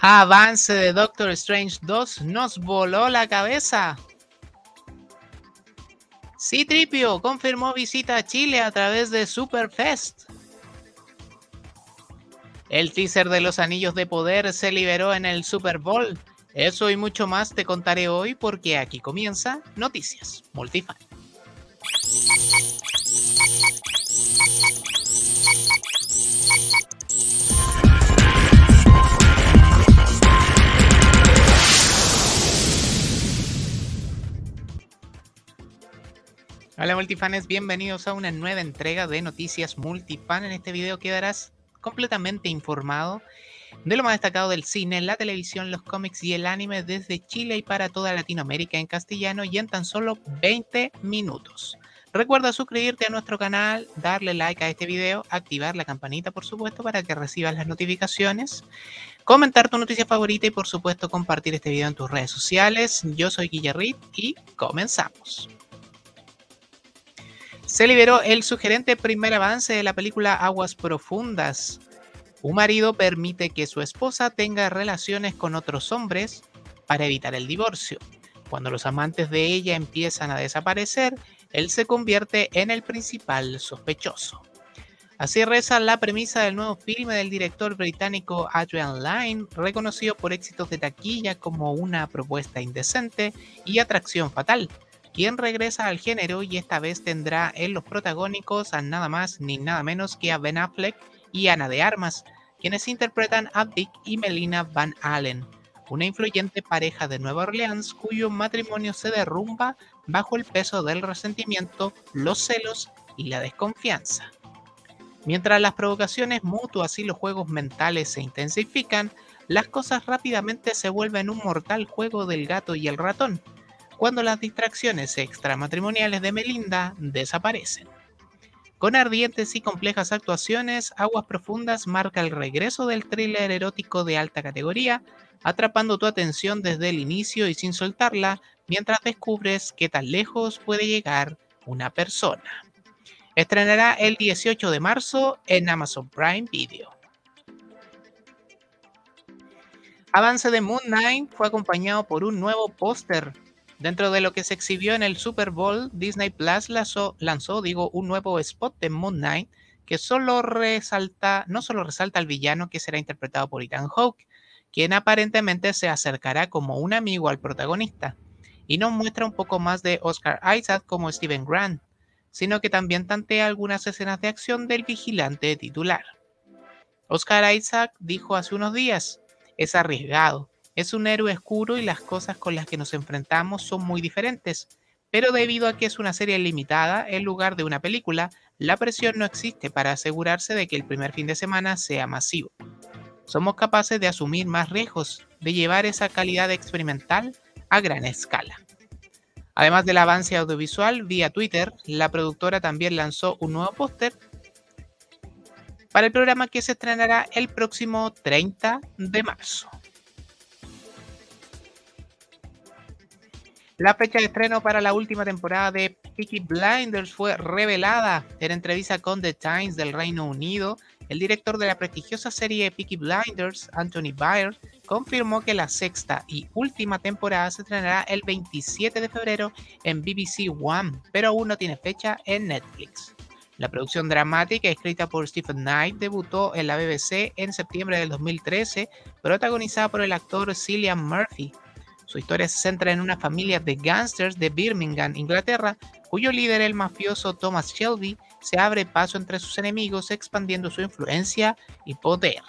Avance de Doctor Strange 2 nos voló la cabeza. Citripio confirmó visita a Chile a través de Superfest. El teaser de Los Anillos de Poder se liberó en el Super Bowl. Eso y mucho más te contaré hoy porque aquí comienza Noticias Multifact. Hola multifanes, bienvenidos a una nueva entrega de Noticias Multifan. En este video quedarás completamente informado de lo más destacado del cine, la televisión, los cómics y el anime desde Chile y para toda Latinoamérica en castellano y en tan solo 20 minutos. Recuerda suscribirte a nuestro canal, darle like a este video, activar la campanita por supuesto para que recibas las notificaciones, comentar tu noticia favorita y por supuesto compartir este video en tus redes sociales. Yo soy Guillerrit y comenzamos. Se liberó el sugerente primer avance de la película Aguas Profundas. Un marido permite que su esposa tenga relaciones con otros hombres para evitar el divorcio. Cuando los amantes de ella empiezan a desaparecer, él se convierte en el principal sospechoso. Así reza la premisa del nuevo filme del director británico Adrian Lyne, reconocido por éxitos de taquilla como Una Propuesta Indecente y Atracción Fatal, quien regresa al género y esta vez tendrá en los protagónicos a nada más ni nada menos que a Ben Affleck y Ana de Armas, quienes interpretan a Dick y Melina Van Allen, una influyente pareja de Nueva Orleans cuyo matrimonio se derrumba bajo el peso del resentimiento, los celos y la desconfianza. Mientras las provocaciones mutuas y los juegos mentales se intensifican, las cosas rápidamente se vuelven un mortal juego del gato y el ratón, cuando las distracciones extramatrimoniales de Melinda desaparecen. Con ardientes y complejas actuaciones, Aguas Profundas marca el regreso del thriller erótico de alta categoría, atrapando tu atención desde el inicio y sin soltarla, mientras descubres qué tan lejos puede llegar una persona. Estrenará el 18 de marzo en Amazon Prime Video. Avance de Moon Knight fue acompañado por un nuevo póster. Dentro de lo que se exhibió en el Super Bowl, Disney Plus lanzó un nuevo spot de Moon Knight que no solo resalta al villano que será interpretado por Ethan Hawke, quien aparentemente se acercará como un amigo al protagonista, y nos muestra un poco más de Oscar Isaac como Steven Grant, sino que también tantea algunas escenas de acción del vigilante titular. Oscar Isaac dijo hace unos días: "Es arriesgado. Es un héroe oscuro y las cosas con las que nos enfrentamos son muy diferentes, pero debido a que es una serie limitada en lugar de una película, la presión no existe para asegurarse de que el primer fin de semana sea masivo. Somos capaces de asumir más riesgos, de llevar esa calidad experimental a gran escala". Además del avance audiovisual, vía Twitter, la productora también lanzó un nuevo póster para el programa que se estrenará el próximo 30 de marzo. La fecha de estreno para la última temporada de Peaky Blinders fue revelada. En entrevista con The Times del Reino Unido, el director de la prestigiosa serie Peaky Blinders, Anthony Byrne, confirmó que la sexta y última temporada se estrenará el 27 de febrero en BBC One, pero aún no tiene fecha en Netflix. La producción dramática, escrita por Stephen Knight, debutó en la BBC en septiembre del 2013, protagonizada por el actor Cillian Murphy. Su historia se centra en una familia de gángsters de Birmingham, Inglaterra, cuyo líder, el mafioso Thomas Shelby, se abre paso entre sus enemigos, expandiendo su influencia y poder.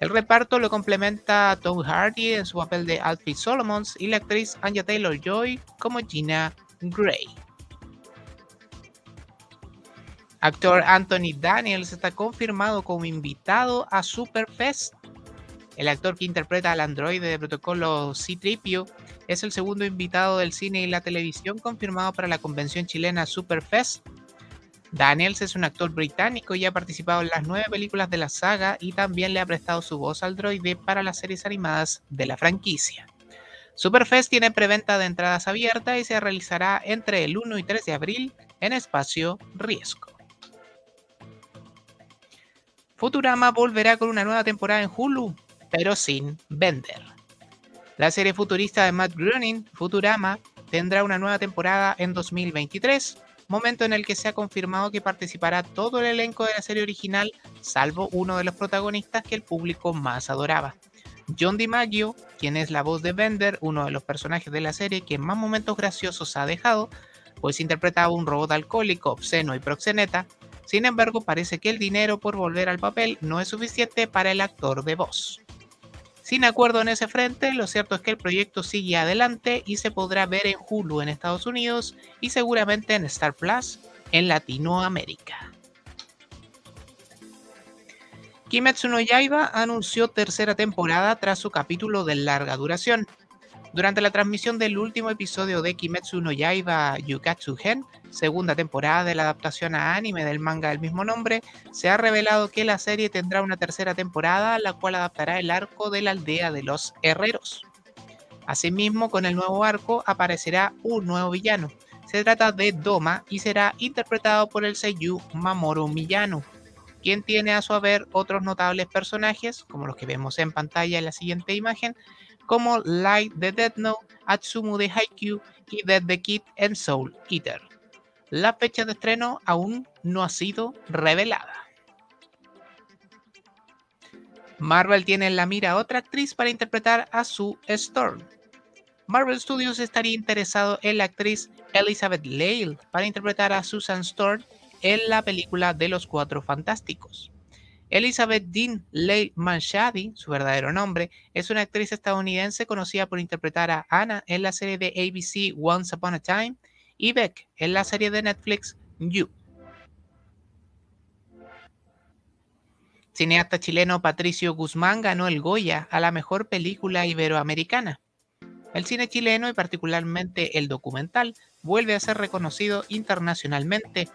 El reparto lo complementa Tom Hardy en su papel de Alfie Solomons y la actriz Anya Taylor-Joy como Gina Grey. Actor Anthony Daniels está confirmado como invitado a Superfest. El actor que interpreta al androide de protocolo Citripio es el segundo invitado del cine y la televisión confirmado para la convención chilena Superfest. Daniels es un actor británico y ha participado en las 9 películas de la saga y también le ha prestado su voz al droide para las series animadas de la franquicia. Superfest tiene preventa de entradas abiertas y se realizará entre el 1 y 3 de abril en Espacio Riesgo. Futurama volverá con una nueva temporada en Hulu. pero sin Bender. La serie futurista de Matt Groening, Futurama, tendrá una nueva temporada en 2023, momento en el que se ha confirmado que participará todo el elenco de la serie original, salvo uno de los protagonistas que el público más adoraba. John DiMaggio, quien es la voz de Bender, uno de los personajes de la serie que más momentos graciosos ha dejado, pues interpretaba un robot alcohólico, obsceno y proxeneta. Sin embargo, parece que el dinero por volver al papel no es suficiente para el actor de voz. Sin acuerdo en ese frente, lo cierto es que el proyecto sigue adelante y se podrá ver en Hulu en Estados Unidos y seguramente en Star Plus en Latinoamérica. Kimetsu no Yaiba anunció tercera temporada tras su capítulo de larga duración. Durante la transmisión del último episodio de Kimetsu no Yaiba Yukatsugen, segunda temporada de la adaptación a anime del manga del mismo nombre, se ha revelado que la serie tendrá una tercera temporada, la cual adaptará el arco de la aldea de los herreros. Asimismo, con el nuevo arco aparecerá un nuevo villano. Se trata de Doma y será interpretado por el seiyuu Mamoru Miyano, quien tiene a su haber otros notables personajes, como los que vemos en pantalla en la siguiente imagen, como Light de Death Note, Atsumu de Haikyuu y Death the Kid en Soul Eater. La fecha de estreno aún no ha sido revelada. Marvel tiene en la mira a otra actriz para interpretar a Sue Storm. Marvel Studios estaría interesado en la actriz Elizabeth Lail para interpretar a Susan Storm en la película de Los Cuatro Fantásticos. Elizabeth Dean Leigh Manchadi, su verdadero nombre, es una actriz estadounidense conocida por interpretar a Anna en la serie de ABC Once Upon a Time y Beck en la serie de Netflix You. Cineasta chileno Patricio Guzmán ganó el Goya a la mejor película iberoamericana. El cine chileno y particularmente el documental vuelve a ser reconocido internacionalmente.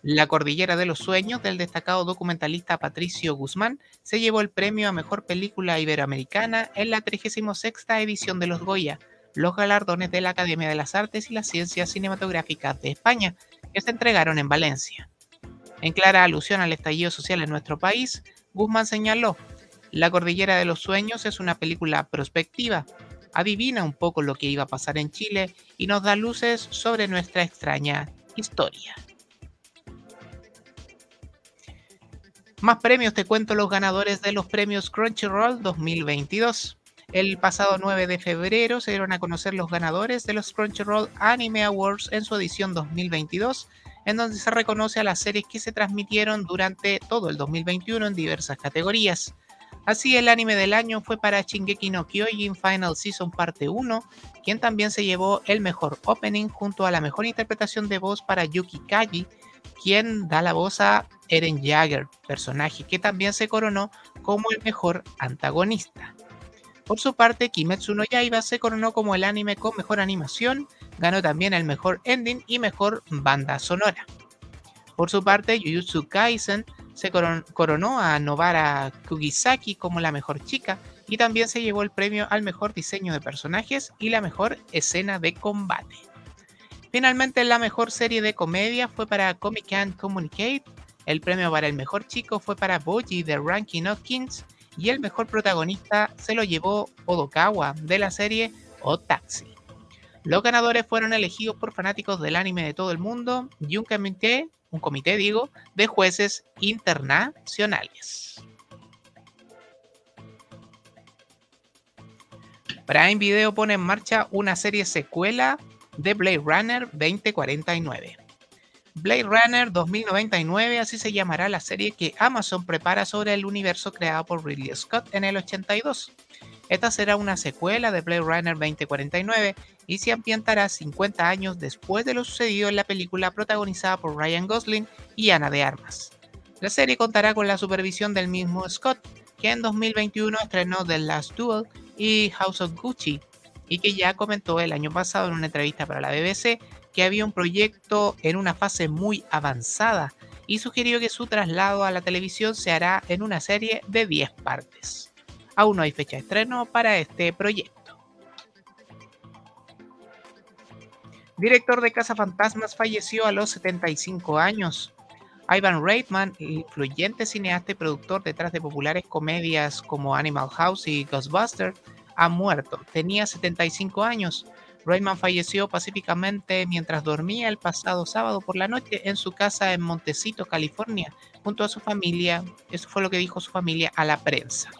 La Cordillera de los Sueños, del destacado documentalista Patricio Guzmán, se llevó el premio a Mejor Película Iberoamericana en la 36ª edición de los Goya, los galardones de la Academia de las Artes y las Ciencias Cinematográficas de España, que se entregaron en Valencia. En clara alusión al estallido social en nuestro país, Guzmán señaló: La Cordillera de los Sueños es una película prospectiva, adivina un poco lo que iba a pasar en Chile y nos da luces sobre nuestra extraña historia. Más premios, te cuento los ganadores de los premios Crunchyroll 2022. El pasado 9 de febrero se dieron a conocer los ganadores de los Crunchyroll Anime Awards en su edición 2022, en donde se reconoce a las series que se transmitieron durante todo el 2021 en diversas categorías. Así, el anime del año fue para Shingeki no Kyojin Final Season Parte 1, quien también se llevó el mejor opening junto a la mejor interpretación de voz para Yuki Kagi, quien da la voz a Eren Jaeger, personaje que también se coronó como el mejor antagonista. Por su parte, Kimetsu no Yaiba se coronó como el anime con mejor animación, ganó también el mejor ending y mejor banda sonora. Por su parte, Jujutsu Kaisen se coronó a Nobara Kugisaki como la mejor chica y también se llevó el premio al mejor diseño de personajes y la mejor escena de combate. Finalmente, la mejor serie de comedia fue para Comic Can't Communicate, el premio para el mejor chico fue para Boji de Ranking of Kings y el mejor protagonista se lo llevó Odokawa de la serie O Taxi. Los ganadores fueron elegidos por fanáticos del anime de todo el mundo y un comité de jueces internacionales. Prime Video pone en marcha una serie secuela de Blade Runner 2049. Blade Runner 2099, así se llamará la serie que Amazon prepara sobre el universo creado por Ridley Scott en el 82. Esta será una secuela de Blade Runner 2049 y se ambientará 50 años después de lo sucedido en la película protagonizada por Ryan Gosling y Ana de Armas. La serie contará con la supervisión del mismo Scott, que en 2021 estrenó The Last Duel y House of Gucci, y que ya comentó el año pasado en una entrevista para la BBC que había un proyecto en una fase muy avanzada y sugirió que su traslado a la televisión se hará en una serie de 10 partes. Aún no hay fecha de estreno para este proyecto. Director de Cazafantasmas falleció a los 75 años. Ivan Reitman, influyente cineasta y productor detrás de populares comedias como Animal House y Ghostbusters, ha muerto. Tenía 75 años. Reitman falleció pacíficamente mientras dormía el pasado sábado por la noche en su casa en Montecito, California, junto a su familia. Eso fue lo que dijo su familia a la prensa.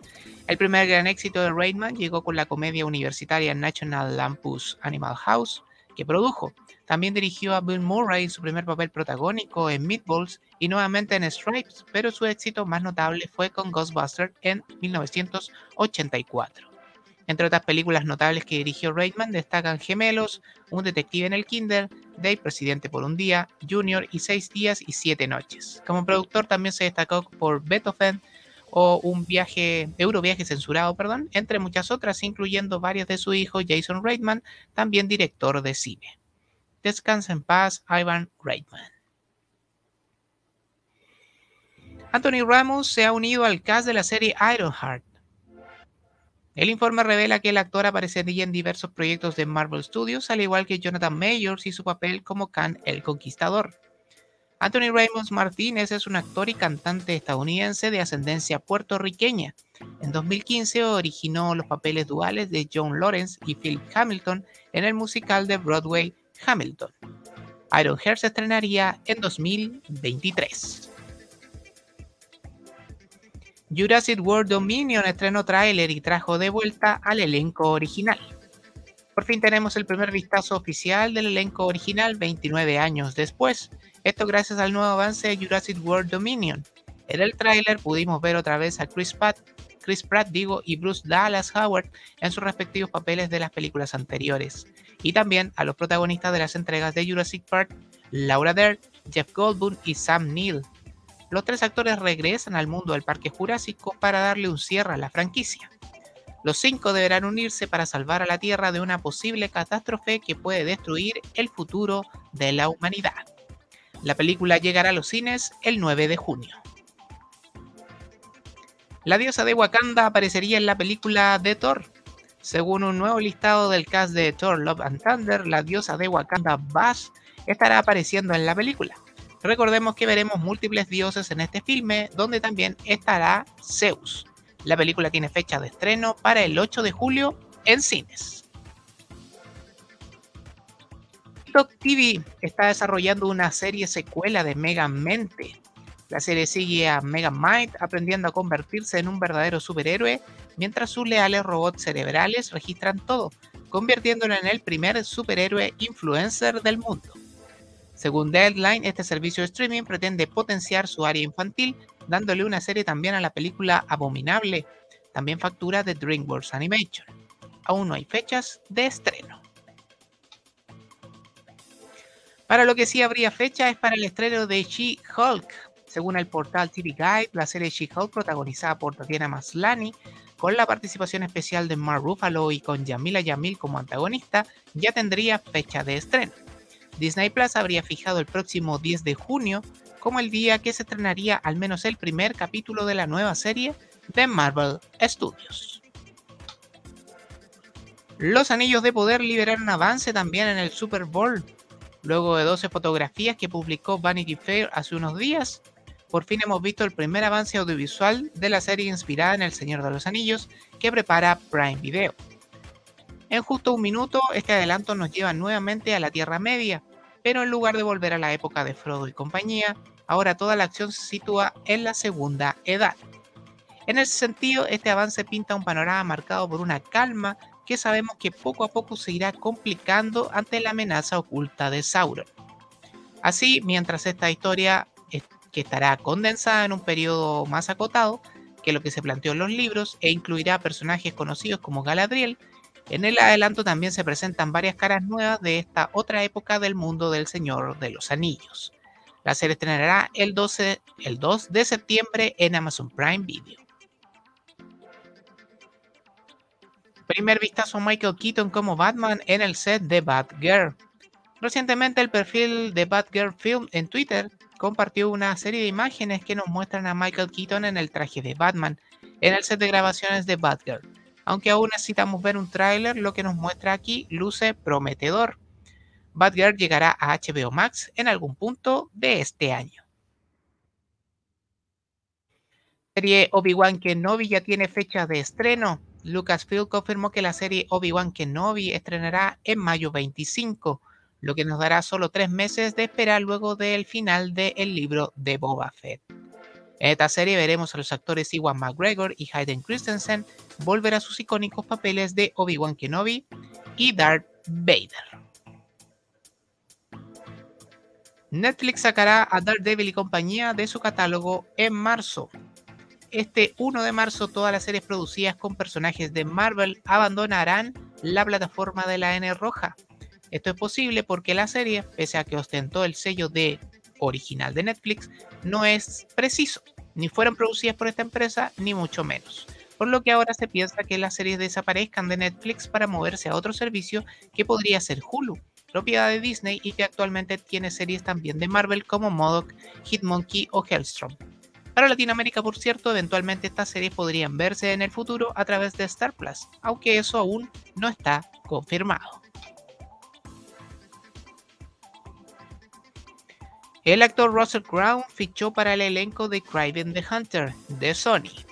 El primer gran éxito de Reitman llegó con la comedia universitaria National Lampoon's Animal House, que produjo. También dirigió a Bill Murray en su primer papel protagónico en Meatballs y nuevamente en Stripes, pero su éxito más notable fue con Ghostbusters en 1984. Entre otras películas notables que dirigió Reitman destacan Gemelos, Un detective en el kinder, Day presidente por un día, Junior y 6 días y 7 noches. Como productor también se destacó por Beethoven o un Euroviaje censurado, entre muchas otras, incluyendo varias de su hijo Jason Reitman, también director de cine. Descansa en paz, Ivan Reitman. Anthony Ramos se ha unido al cast de la serie Ironheart. El informe revela que el actor aparecería en diversos proyectos de Marvel Studios, al igual que Jonathan Majors y su papel como Khan el Conquistador. Anthony Ramos Martínez es un actor y cantante estadounidense de ascendencia puertorriqueña. En 2015 originó los papeles duales de John Lawrence y Philip Hamilton en el musical de Broadway Hamilton. Ironheart se estrenaría en 2023. Jurassic World Dominion estrenó tráiler y trajo de vuelta al elenco original. Por fin tenemos el primer vistazo oficial del elenco original 29 años después. Esto gracias al nuevo avance de Jurassic World Dominion. En el tráiler pudimos ver otra vez a Chris Pratt y Bryce Dallas Howard en sus respectivos papeles de las películas anteriores. Y también a los protagonistas de las entregas de Jurassic Park, Laura Dern, Jeff Goldblum y Sam Neill. Los tres actores regresan al mundo del Parque Jurásico para darle un cierre a la franquicia. Los cinco deberán unirse para salvar a la Tierra de una posible catástrofe que puede destruir el futuro de la humanidad. La película llegará a los cines el 9 de junio. La diosa de Wakanda aparecería en la película de Thor. Según un nuevo listado del cast de Thor Love and Thunder, la diosa de Wakanda, Bast, estará apareciendo en la película. Recordemos que veremos múltiples dioses en este filme, donde también estará Zeus. La película tiene fecha de estreno para el 8 de julio en cines. TikTok TV está desarrollando una serie secuela de Megamente. La serie sigue a Megamind aprendiendo a convertirse en un verdadero superhéroe, mientras sus leales robots cerebrales registran todo, convirtiéndolo en el primer superhéroe influencer del mundo. Según Deadline, este servicio de streaming pretende potenciar su área infantil, dándole una serie también a la película Abominable, también factura de DreamWorks Animation. Aún no hay fechas de estreno. Para lo que sí habría fecha es para el estreno de She-Hulk. Según el portal TV Guide, la serie She-Hulk, protagonizada por Tatiana Maslany, con la participación especial de Mark Ruffalo y con Yamila Jamil como antagonista, ya tendría fecha de estreno. Disney Plus habría fijado el próximo 10 de junio como el día que se estrenaría al menos el primer capítulo de la nueva serie de Marvel Studios. Los Anillos de Poder liberaron avance también en el Super Bowl. Luego de 12 fotografías que publicó Vanity Fair hace unos días, por fin hemos visto el primer avance audiovisual de la serie inspirada en El Señor de los Anillos que prepara Prime Video. En justo un minuto, este adelanto nos lleva nuevamente a la Tierra Media, pero en lugar de volver a la época de Frodo y compañía, ahora toda la acción se sitúa en la Segunda Edad. En ese sentido, este avance pinta un panorama marcado por una calma que sabemos que poco a poco se irá complicando ante la amenaza oculta de Sauron. Así, mientras esta historia, que estará condensada en un periodo más acotado que lo que se planteó en los libros e incluirá personajes conocidos como Galadriel, en el adelanto también se presentan varias caras nuevas de esta otra época del mundo del Señor de los Anillos. La serie estrenará el 2 de septiembre en Amazon Prime Video. Primer vistazo a Michael Keaton como Batman en el set de Batgirl. Recientemente el perfil de Batgirl Film en Twitter compartió una serie de imágenes que nos muestran a Michael Keaton en el traje de Batman en el set de grabaciones de Batgirl. Aunque aún necesitamos ver un tráiler, lo que nos muestra aquí luce prometedor. Batgirl llegará a HBO Max en algún punto de este año. serie Obi-Wan Kenobi ya tiene fecha de estreno. Lucasfilm confirmó que la serie Obi-Wan Kenobi estrenará en mayo 25, lo que nos dará solo 3 meses de espera luego del final del libro de Boba Fett. En esta serie veremos a los actores Ewan McGregor y Hayden Christensen volver a sus icónicos papeles de Obi-Wan Kenobi y Darth Vader. Netflix sacará a Daredevil y compañía de su catálogo en marzo. Este 1 de marzo todas las series producidas con personajes de Marvel abandonarán la plataforma de la N roja. Esto es posible porque la serie, pese a que ostentó el sello de original de Netflix, no es preciso, ni fueron producidas por esta empresa, ni mucho menos. Por lo que ahora se piensa que las series desaparezcan de Netflix para moverse a otro servicio que podría ser Hulu, propiedad de Disney y que actualmente tiene series también de Marvel como M.O.D.O.K., Hitmonkey o Hellstrom. Para Latinoamérica, por cierto, eventualmente estas series podrían verse en el futuro a través de Star Plus, aunque eso aún no está confirmado. El actor Russell Crowe fichó para el elenco de Kraven the Hunter de Sony.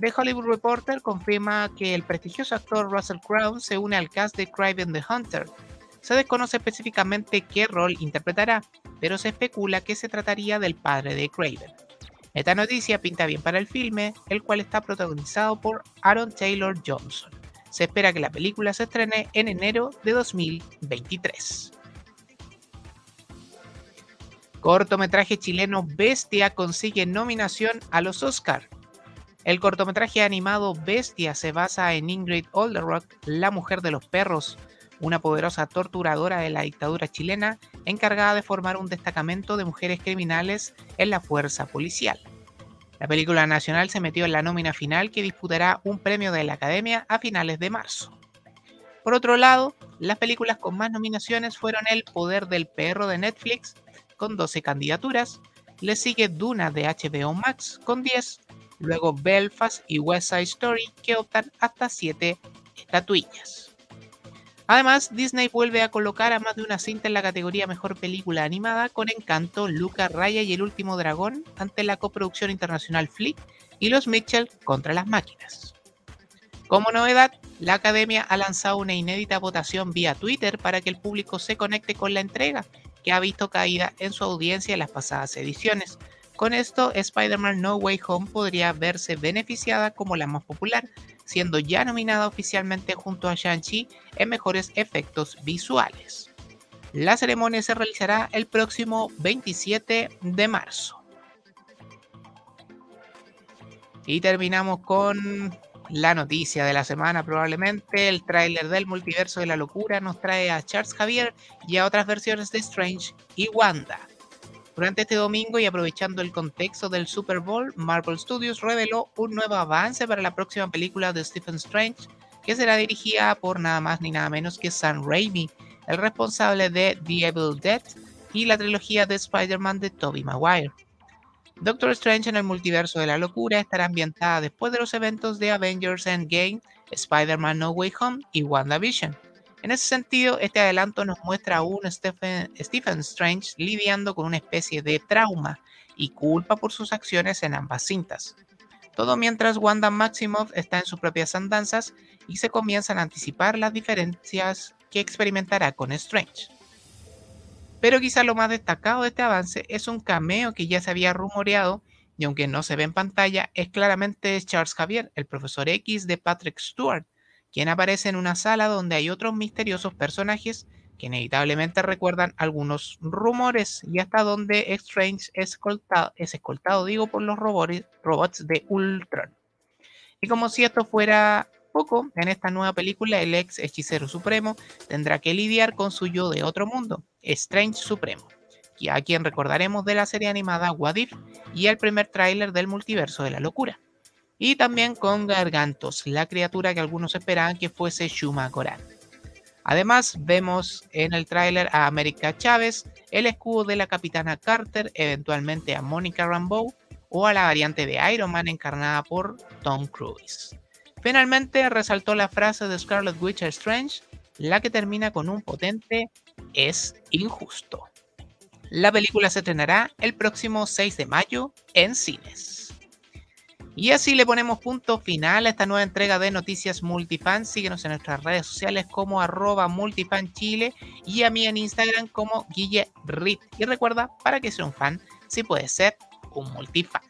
The Hollywood Reporter confirma que el prestigioso actor Russell Crowe se une al cast de Kraven the Hunter. Se desconoce específicamente qué rol interpretará, pero se especula que se trataría del padre de Kraven. Esta noticia pinta bien para el filme, el cual está protagonizado por Aaron Taylor-Joy. Se espera que la película se estrene en enero de 2023. Cortometraje chileno Bestia consigue nominación a los Oscar. El cortometraje animado Bestia se basa en Ingrid Olderock, la mujer de los perros, una poderosa torturadora de la dictadura chilena encargada de formar un destacamento de mujeres criminales en la fuerza policial. La película nacional se metió en la nómina final que disputará un premio de la Academia a finales de marzo. Por otro lado, las películas con más nominaciones fueron El Poder del Perro de Netflix, con 12 candidaturas, le sigue Duna de HBO Max con 10, luego Belfast y West Side Story que optan hasta 7 estatuillas. Además, Disney vuelve a colocar a más de una cinta en la categoría Mejor Película Animada con Encanto, Luca, Raya y El Último Dragón ante la coproducción internacional Flick y Los Mitchell contra las máquinas. Como novedad, la Academia ha lanzado una inédita votación vía Twitter para que el público se conecte con la entrega, que ha visto caída en su audiencia en las pasadas ediciones. Con esto, Spider-Man No Way Home podría verse beneficiada como la más popular, siendo ya nominada oficialmente junto a Shang-Chi en mejores efectos visuales. La ceremonia se realizará el próximo 27 de marzo. Y terminamos con la noticia de la semana, probablemente. El tráiler del Multiverso de la Locura nos trae a Charles Xavier y a otras versiones de Strange y Wanda. Durante este domingo y aprovechando el contexto del Super Bowl, Marvel Studios reveló un nuevo avance para la próxima película de Stephen Strange, que será dirigida por nada más ni nada menos que Sam Raimi, el responsable de The Evil Dead y la trilogía de Spider-Man de Tobey Maguire. Doctor Strange en el Multiverso de la Locura estará ambientada después de los eventos de Avengers Endgame, Spider-Man No Way Home y WandaVision. En ese sentido, este adelanto nos muestra a un Stephen Strange lidiando con una especie de trauma y culpa por sus acciones en ambas cintas. Todo mientras Wanda Maximoff está en sus propias andanzas y se comienzan a anticipar las diferencias que experimentará con Strange. Pero quizá lo más destacado de este avance es un cameo que ya se había rumoreado y aunque no se ve en pantalla, es claramente Charles Xavier, el profesor X de Patrick Stewart, quien aparece en una sala donde hay otros misteriosos personajes que inevitablemente recuerdan algunos rumores y hasta donde Strange es escoltado por los robots de Ultron. Y como si esto fuera poco, en esta nueva película el ex hechicero supremo tendrá que lidiar con su yo de otro mundo, Strange Supremo, a quien recordaremos de la serie animada What If y el primer tráiler del Multiverso de la Locura. Y también con Gargantos, la criatura que algunos esperaban que fuese Shuma Goran. Además, vemos en el tráiler a América Chávez, el escudo de la Capitana Carter, eventualmente a Monica Rambeau o a la variante de Iron Man encarnada por Tom Cruise. Finalmente, resaltó la frase de Scarlet Witch a Strange, la que termina con un potente "es injusto". La película se estrenará el próximo 6 de mayo en cines. Y así le ponemos punto final a esta nueva entrega de Noticias Multifan. Síguenos en nuestras redes sociales como @multifanchile y a mí en Instagram como guillerrit. Y recuerda, para que sea un fan, sí puede ser un multifan.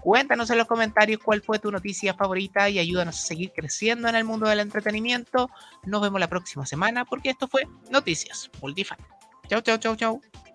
Cuéntanos en los comentarios cuál fue tu noticia favorita y ayúdanos a seguir creciendo en el mundo del entretenimiento. Nos vemos la próxima semana porque esto fue Noticias Multifan. Chau, chau, chau, chau.